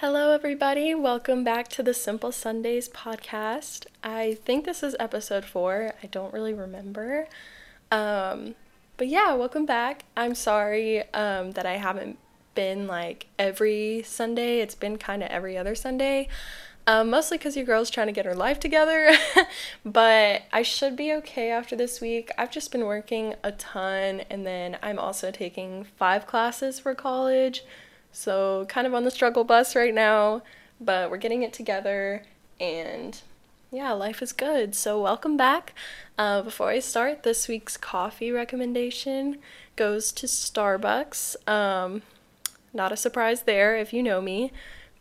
Hello everybody, welcome back to the Simple Sundays podcast. I think this is episode 4, I don't really remember, but yeah, welcome back. I'm sorry that I haven't been like every Sunday. It's been kind of every other Sunday, mostly because your girl's trying to get her life together, but I should be okay after this week. I've just been working a ton, and then I'm also taking 5 classes for college. So kind of on the struggle bus right now, but we're getting it together, and yeah, life is good. So welcome back. Before I start, this week's coffee recommendation goes to Starbucks. Not a surprise there if you know me,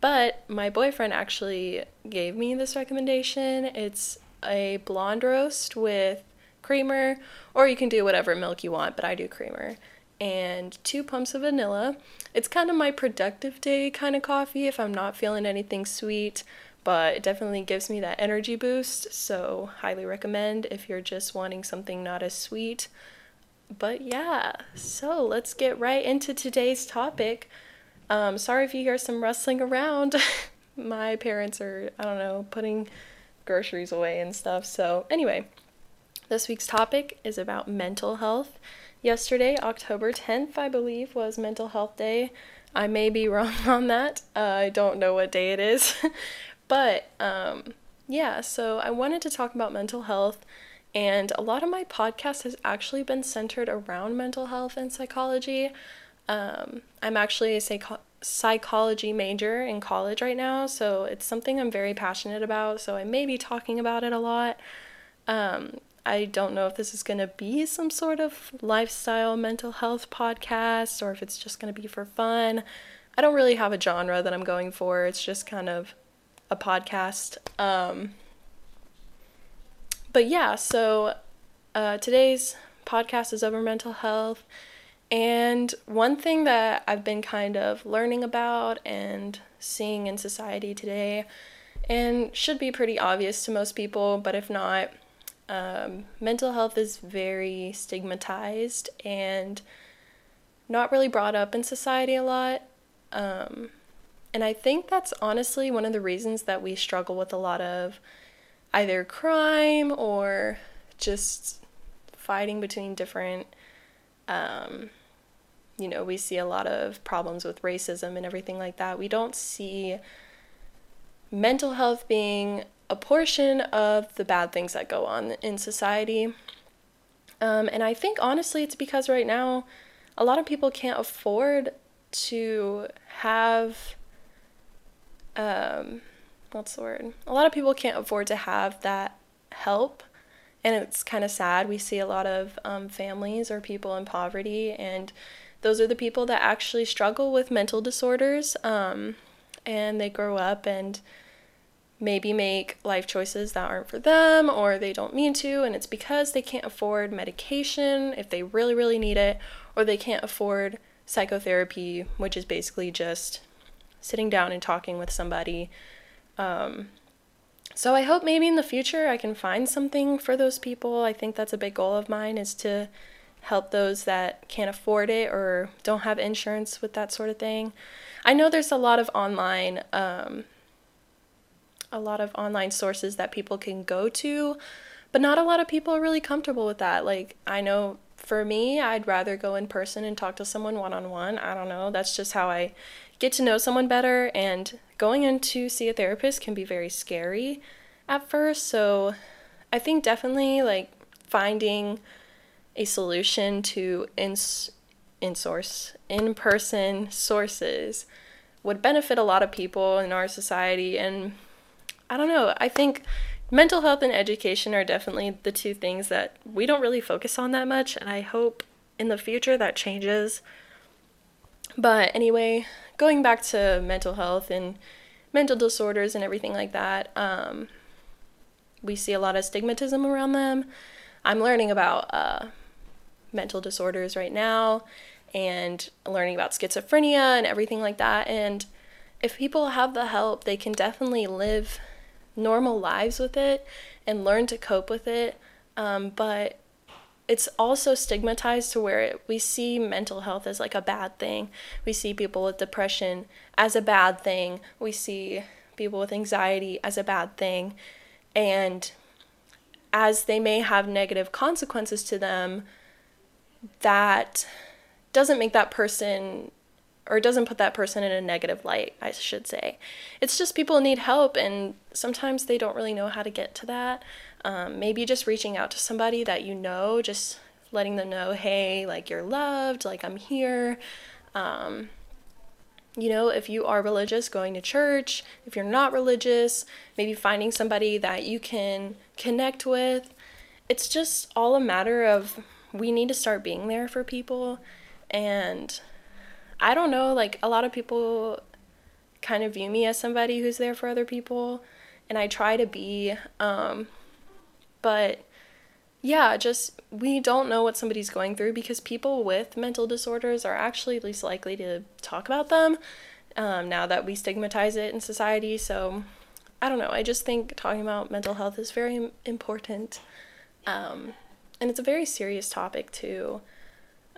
but my boyfriend actually gave me this recommendation. It's a blonde roast with creamer, or you can do whatever milk you want, but I do creamer, and 2 pumps of vanilla. It's kind of my productive day kind of coffee if I'm not feeling anything sweet, but it definitely gives me that energy boost, so highly recommend if you're just wanting something not as sweet. But yeah, so let's get right into today's topic. Sorry if you hear some rustling around. My parents are, I don't know, putting groceries away and stuff. So anyway, this week's topic is about mental health. Yesterday, October 10th, I believe, was Mental Health Day. I may be wrong on that. I don't know what day it is. But yeah, so I wanted to talk about mental health. And a lot of my podcast has actually been centered around mental health and psychology. I'm actually a psychology major in college right now. So it's something I'm very passionate about. So I may be talking about it a lot. I don't know if this is going to be some sort of lifestyle mental health podcast or if it's just going to be for fun. I don't really have a genre that I'm going for. It's just kind of a podcast. But yeah, so today's podcast is over mental health. And one thing that I've been kind of learning about and seeing in society today, and should be pretty obvious to most people, but if not, mental health is very stigmatized and not really brought up in society a lot. And I think that's honestly one of the reasons that we struggle with a lot of either crime or just fighting between different, we see a lot of problems with racism and everything like that. We don't see mental health being a portion of the bad things that go on in society. And I think honestly it's because right now a lot of people can't afford to have a lot of people can't afford to have that help, and it's kind of sad. We see a lot of families or people in poverty, and those are the people that actually struggle with mental disorders, and they grow up and maybe make life choices that aren't for them, or they don't mean to, and it's because they can't afford medication if they really, really need it, or they can't afford psychotherapy, which is basically just sitting down and talking with somebody. So I hope maybe in the future I can find something for those people. I think that's a big goal of mine, is to help those that can't afford it or don't have insurance with that sort of thing. I know there's a lot of online sources that people can go to, but not a lot of people are really comfortable with that. Like, I know for me, I'd rather go in person and talk to someone one-on-one. I don't know. That's just how I get to know someone better, and going in to see a therapist can be very scary at first. So I think definitely like finding a solution to in-person sources would benefit a lot of people in our society. And I don't know, I think mental health and education are definitely the 2 things that we don't really focus on that much, and I hope in the future that changes. But anyway, going back to mental health and mental disorders and everything like that, we see a lot of stigmatism around them. I'm learning about mental disorders right now, and learning about schizophrenia and everything like that, and if people have the help, they can definitely live normal lives with it and learn to cope with it, but it's also stigmatized to where we see mental health as like a bad thing. We see people with depression as a bad thing. We see people with anxiety as a bad thing. And as they may have negative consequences to them, that doesn't make that person, or doesn't put that person in a negative light, I should say. It's just people need help, and sometimes they don't really know how to get to that. Maybe just reaching out to somebody that you know, just letting them know, hey, like, you're loved, like, I'm here. You know, if you are religious, going to church. If you're not religious, maybe finding somebody that you can connect with. It's just all a matter of we need to start being there for people. And I don't know, like, a lot of people kind of view me as somebody who's there for other people, and I try to be, but yeah, just, we don't know what somebody's going through, because people with mental disorders are actually least likely to talk about them, now that we stigmatize it in society. So I don't know. I just think talking about mental health is very important. And it's a very serious topic too.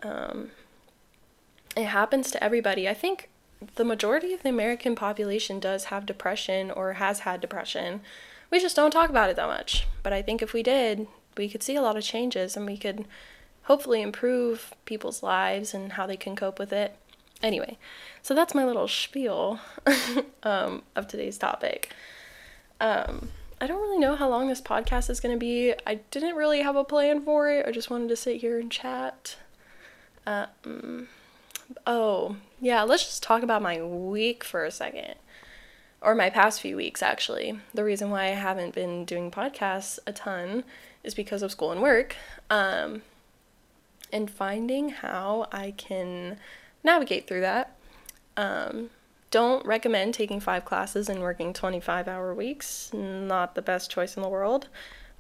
It happens to everybody. I think the majority of the American population does have depression or has had depression. We just don't talk about it that much. But I think if we did, we could see a lot of changes, and we could hopefully improve people's lives and how they can cope with it. Anyway, so that's my little spiel of today's topic. I don't really know how long this podcast is going to be. I didn't really have a plan for it. I just wanted to sit here and chat. Oh, yeah, let's just talk about my week for a second. Or my past few weeks, actually. The reason why I haven't been doing podcasts a ton is because of school and work, and finding how I can navigate through that. Don't recommend taking 5 classes and working 25-hour weeks. Not the best choice in the world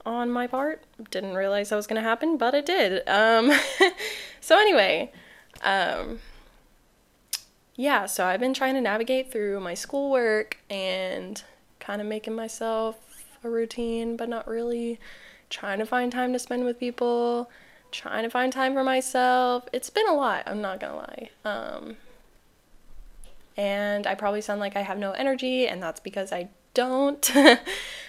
on my part. Didn't realize that was going to happen, but it did. So anyway, yeah, so I've been trying to navigate through my schoolwork and kind of making myself a routine, but not really, trying to find time to spend with people, trying to find time for myself. It's been a lot, I'm not gonna lie. And I probably sound like I have no energy, and that's because I don't.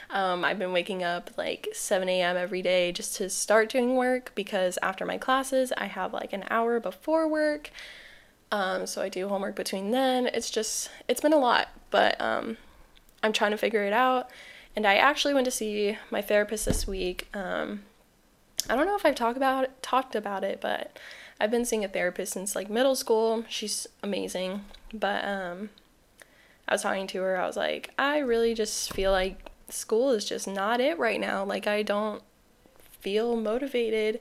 I've been waking up like 7 a.m. every day just to start doing work, because after my classes, I have like an hour before work. So I do homework between then. It's been a lot, but I'm trying to figure it out. And I actually went to see my therapist this week. I don't know if I've talked about it, but I've been seeing a therapist since like middle school. She's amazing. But I was talking to her. I was like, I really just feel like school is just not it right now. Like, I don't feel motivated.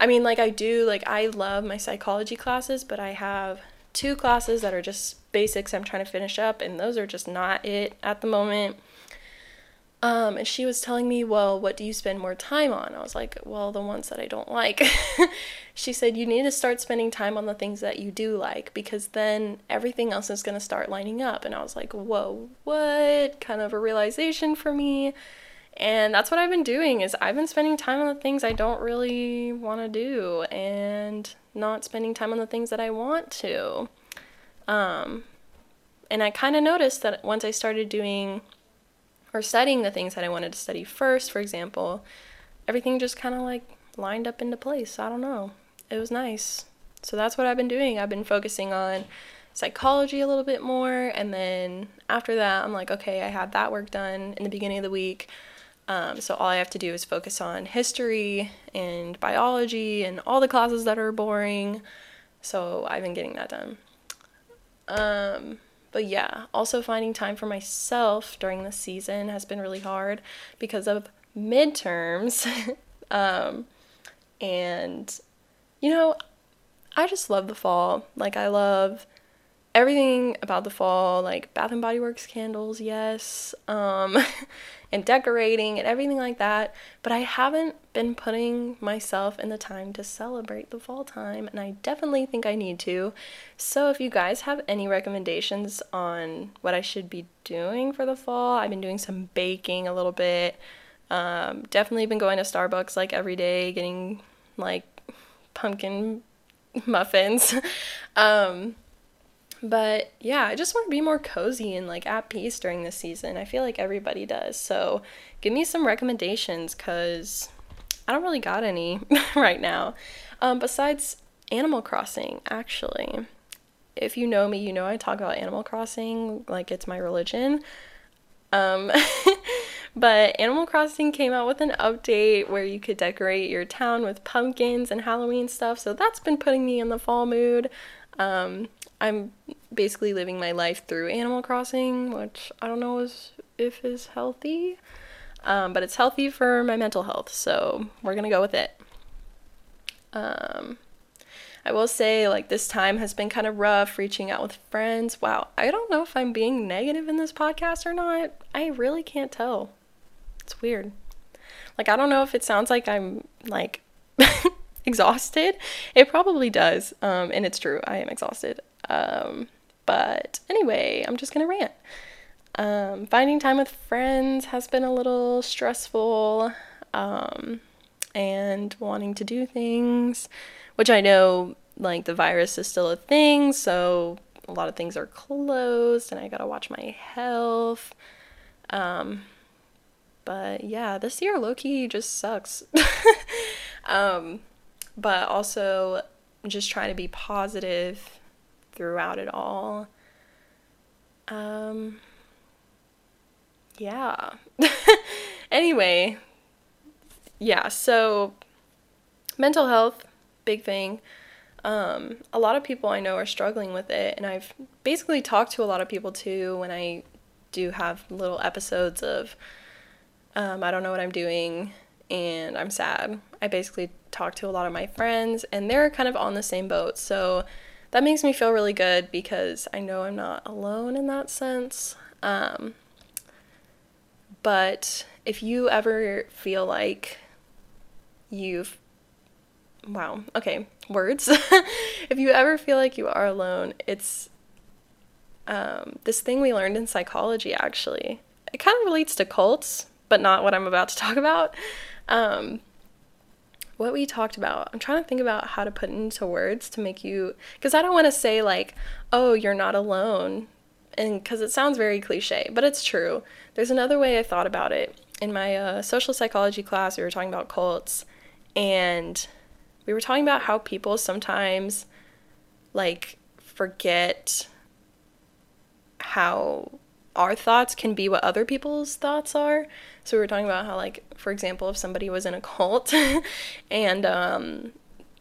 I mean, like, I do, like, I love my psychology classes, but I have 2 classes that are just basics I'm trying to finish up, and those are just not it at the moment. And she was telling me, well, what do you spend more time on? I was like, well, the ones that I don't like. She said, you need to start spending time on the things that you do like, because then everything else is going to start lining up. And I was like, whoa, what? Kind of a realization for me. And that's what I've been doing, is I've been spending time on the things I don't really want to do, and not spending time on the things that I want to. And I kind of noticed that once I started doing or studying the things that I wanted to study first, for example, everything just kind of like lined up into place. I don't know. It was nice. So that's what I've been doing. I've been focusing on psychology a little bit more. And then after that, I'm like, okay, I had that work done in the beginning of the week. So all I have to do is focus on history and biology and all the classes that are boring. So I've been getting that done. But yeah, also finding time for myself during the season has been really hard because of midterms. And, you know, I just love the fall. Like, I love everything about the fall, like Bath and Body Works candles, yes, and decorating and everything like that. But I haven't been putting myself in the time to celebrate the fall time, and I definitely think I need to. So if you guys have any recommendations on what I should be doing for the fall, I've been doing some baking a little bit. Definitely been going to Starbucks like every day, getting like pumpkin muffins. But yeah, I just want to be more cozy and like at peace during this season. I feel like everybody does. So give me some recommendations, because I don't really got any right now. Besides Animal Crossing, actually. If you know me, you know I talk about Animal Crossing like it's my religion. But Animal Crossing came out with an update where you could decorate your town with pumpkins and Halloween stuff. So that's been putting me in the fall mood. I'm basically living my life through Animal Crossing, which I don't know if is healthy, but it's healthy for my mental health, so we're gonna go with it. I will say, like, this time has been kind of rough reaching out with friends. Wow, I don't know if I'm being negative in this podcast or not. I really can't tell. It's weird. Like, I don't know if it sounds like I'm, like, exhausted. It probably does, and it's true, I am exhausted. But anyway, I'm just gonna rant. Finding time with friends has been a little stressful, and wanting to do things, which I know, like, the virus is still a thing, so a lot of things are closed and I gotta watch my health. But yeah, this year low-key just sucks. But also just trying to be positive throughout it all. Yeah. Anyway, yeah, so mental health, big thing. A lot of people I know are struggling with it, and I've basically talked to a lot of people too when I do have little episodes of I don't know what I'm doing and I'm sad. I basically talk to a lot of my friends, and they're kind of on the same boat, so that makes me feel really good because I know I'm not alone in that sense. But if you ever feel like you've, wow, okay, words. If you ever feel like you are alone, it's this thing we learned in psychology, actually. It kind of relates to cults, but not what I'm about to talk about. What we talked about, I'm trying to think about how to put into words to make you, because I don't want to say like, oh, you're not alone, and because it sounds very cliche, but it's true. There's another way I thought about it. In my social psychology class, we were talking about cults, and we were talking about how people sometimes like forget how our thoughts can be what other people's thoughts are. So we were talking about how, like, for example, if somebody was in a cult and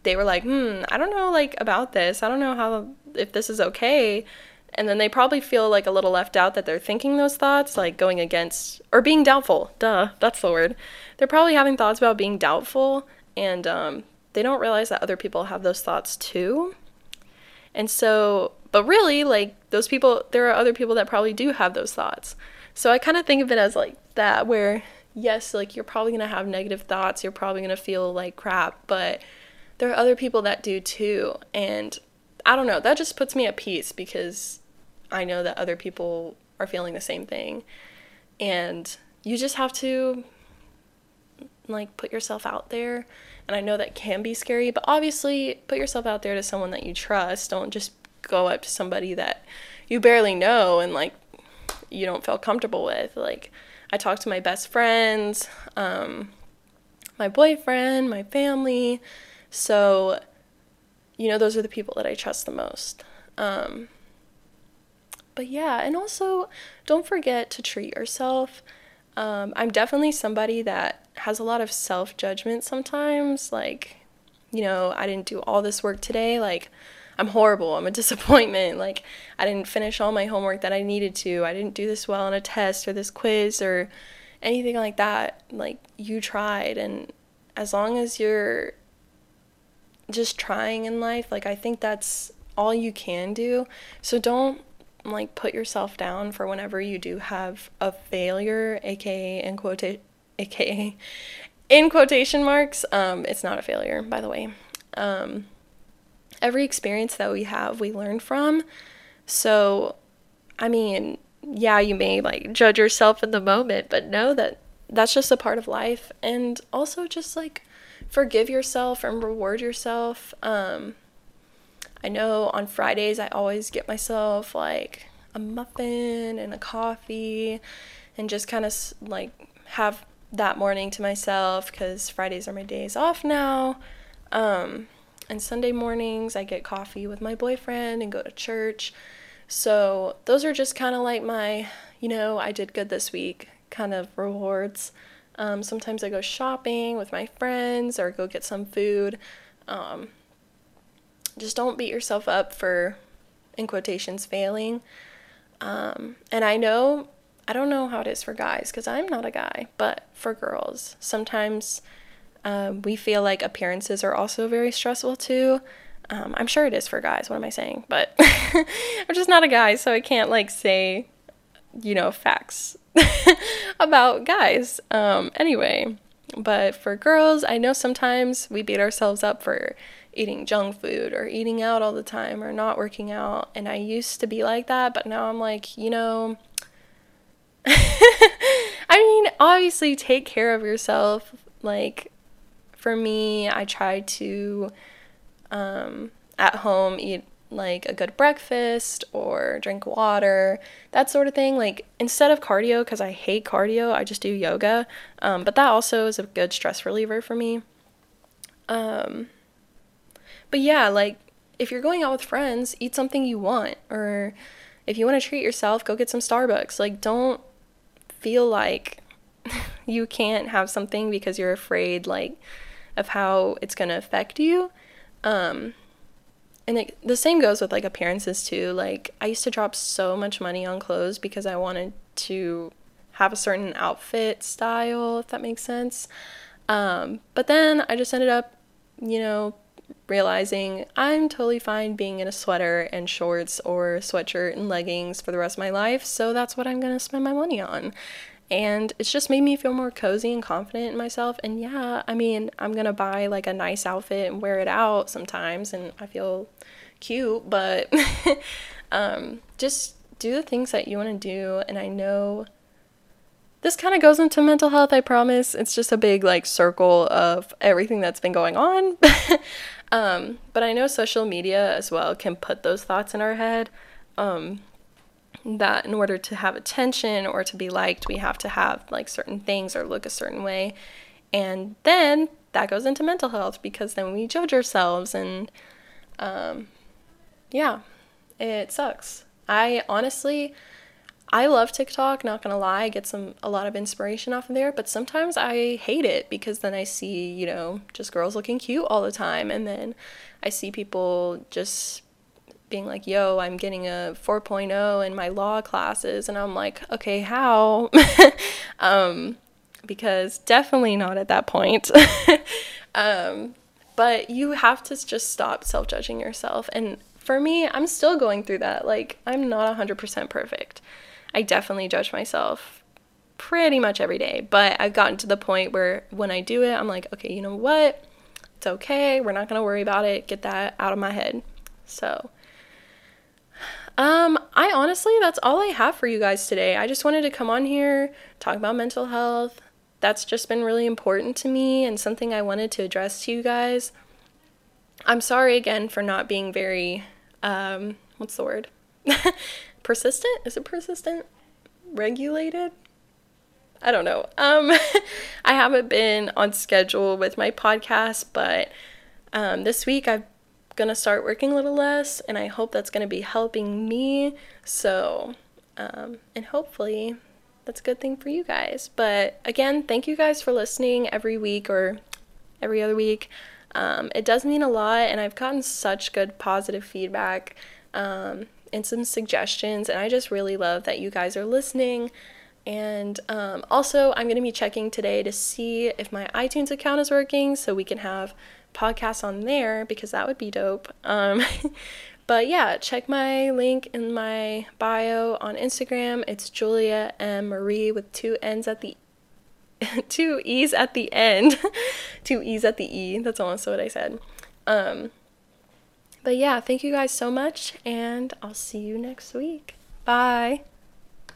they were like, I don't know, like, about this. I don't know how, if this is okay. And then they probably feel like a little left out that they're thinking those thoughts, like going against or being doubtful. Duh, that's the word. They're probably having thoughts about being doubtful, and they don't realize that other people have those thoughts too. And so, but really, like, those people, there are other people that probably do have those thoughts. So I kind of think of it as like that, where yes, like, you're probably going to have negative thoughts, you're probably going to feel like crap, but there are other people that do too. And I don't know, that just puts me at peace because I know that other people are feeling the same thing. And you just have to, like, put yourself out there. And I know that can be scary, but obviously put yourself out there to someone that you trust. Don't just go up to somebody that you barely know and, like, you don't feel comfortable with. Like, I talk to my best friends, my boyfriend, my family, so, you know, those are the people that I trust the most. But yeah, and also don't forget to treat yourself. I'm definitely somebody that has a lot of self-judgment sometimes, like, you know, I didn't do all this work today, like, I'm horrible, I'm a disappointment, like, I didn't finish all my homework that I needed to, I didn't do this well on a test or this quiz or anything like that. Like, you tried, and as long as you're just trying in life, like, I think that's all you can do. So don't, like, put yourself down for whenever you do have a failure, aka in quotation marks. It's not a failure, by the way. Every experience that we have, we learn from. So, I mean, yeah, you may, like, judge yourself in the moment, but know that that's just a part of life. And also just, like, forgive yourself and reward yourself. I know on Fridays I always get myself like a muffin and a coffee and just kind of like have that morning to myself, because Fridays are my days off now. And Sunday mornings I get coffee with my boyfriend and go to church. So those are just kind of like my, you know, I did good this week kind of rewards. Sometimes I go shopping with my friends or go get some food. Just don't beat yourself up for, in quotations, failing. And I know, I don't know how it is for guys, because I'm not a guy, but for girls, sometimes we feel like appearances are also very stressful too. I'm sure it is for guys, what am I saying? But I'm just not a guy, so I can't like say, you know, facts about guys. Anyway, but for girls, I know sometimes we beat ourselves up for eating junk food or eating out all the time or not working out. And I used to be like that, but now I'm like, you know, I mean, obviously take care of yourself. Like for me, I try to, at home eat like a good breakfast or drink water, that sort of thing. Like instead of cardio, because I hate cardio, I just do yoga. But that also is a good stress reliever for me. But yeah, like if you're going out with friends, eat something you want, or if you want to treat yourself, go get some Starbucks. Like don't feel like you can't have something because you're afraid like of how it's going to affect you. And it, the same goes with like appearances too. Like I used to drop so much money on clothes because I wanted to have a certain outfit style, if that makes sense. But then I just ended up, you know, realizing I'm totally fine being in a sweater and shorts or sweatshirt and leggings for the rest of my life. So that's what I'm going to spend my money on. And it's just made me feel more cozy and confident in myself. And yeah, I mean, I'm going to buy like a nice outfit and wear it out sometimes, and I feel cute, but just do the things that you want to do. And I know this kind of goes into mental health, I promise. It's just a big like circle of everything that's been going on. But I know social media as well can put those thoughts in our head. That in order to have attention or to be liked, we have to have like certain things or look a certain way. And then that goes into mental health, because then we judge ourselves, and yeah, it sucks. I love TikTok, not gonna lie. I get a lot of inspiration off of there, but sometimes I hate it because then I see, you know, just girls looking cute all the time, and then I see people just being like, yo, I'm getting a 4.0 in my law classes, and I'm like, okay, how? Because definitely not at that point. But you have to just stop self-judging yourself. And for me, I'm still going through that. Like, I'm not 100% perfect. I definitely judge myself pretty much every day, but I've gotten to the point where when I do it, I'm like, okay, you know what? It's okay. We're not going to worry about it. Get that out of my head. So I honestly, that's all I have for you guys today. I just wanted to come on here, talk about mental health. That's just been really important to me and something I wanted to address to you guys. I'm sorry again for not being very, what's the word? Persistent? Is it persistent? Regulated? I don't know. I haven't been on schedule with my podcast, but this week I've going to start working a little less, and I hope that's going to be helping me. So, and hopefully that's a good thing for you guys. But again, thank you guys for listening every week or every other week. It does mean a lot, and I've gotten such good positive feedback, and some suggestions, and I just really love that you guys are listening. And also, I'm going to be checking today to see if my iTunes account is working, so we can have podcasts on there, because that would be dope. But yeah, check my link in my bio on Instagram. It's Julia M. Marie with two E's at the end. Two E's at the E. That's almost what I said. But yeah, thank you guys so much, and I'll see you next week. Bye.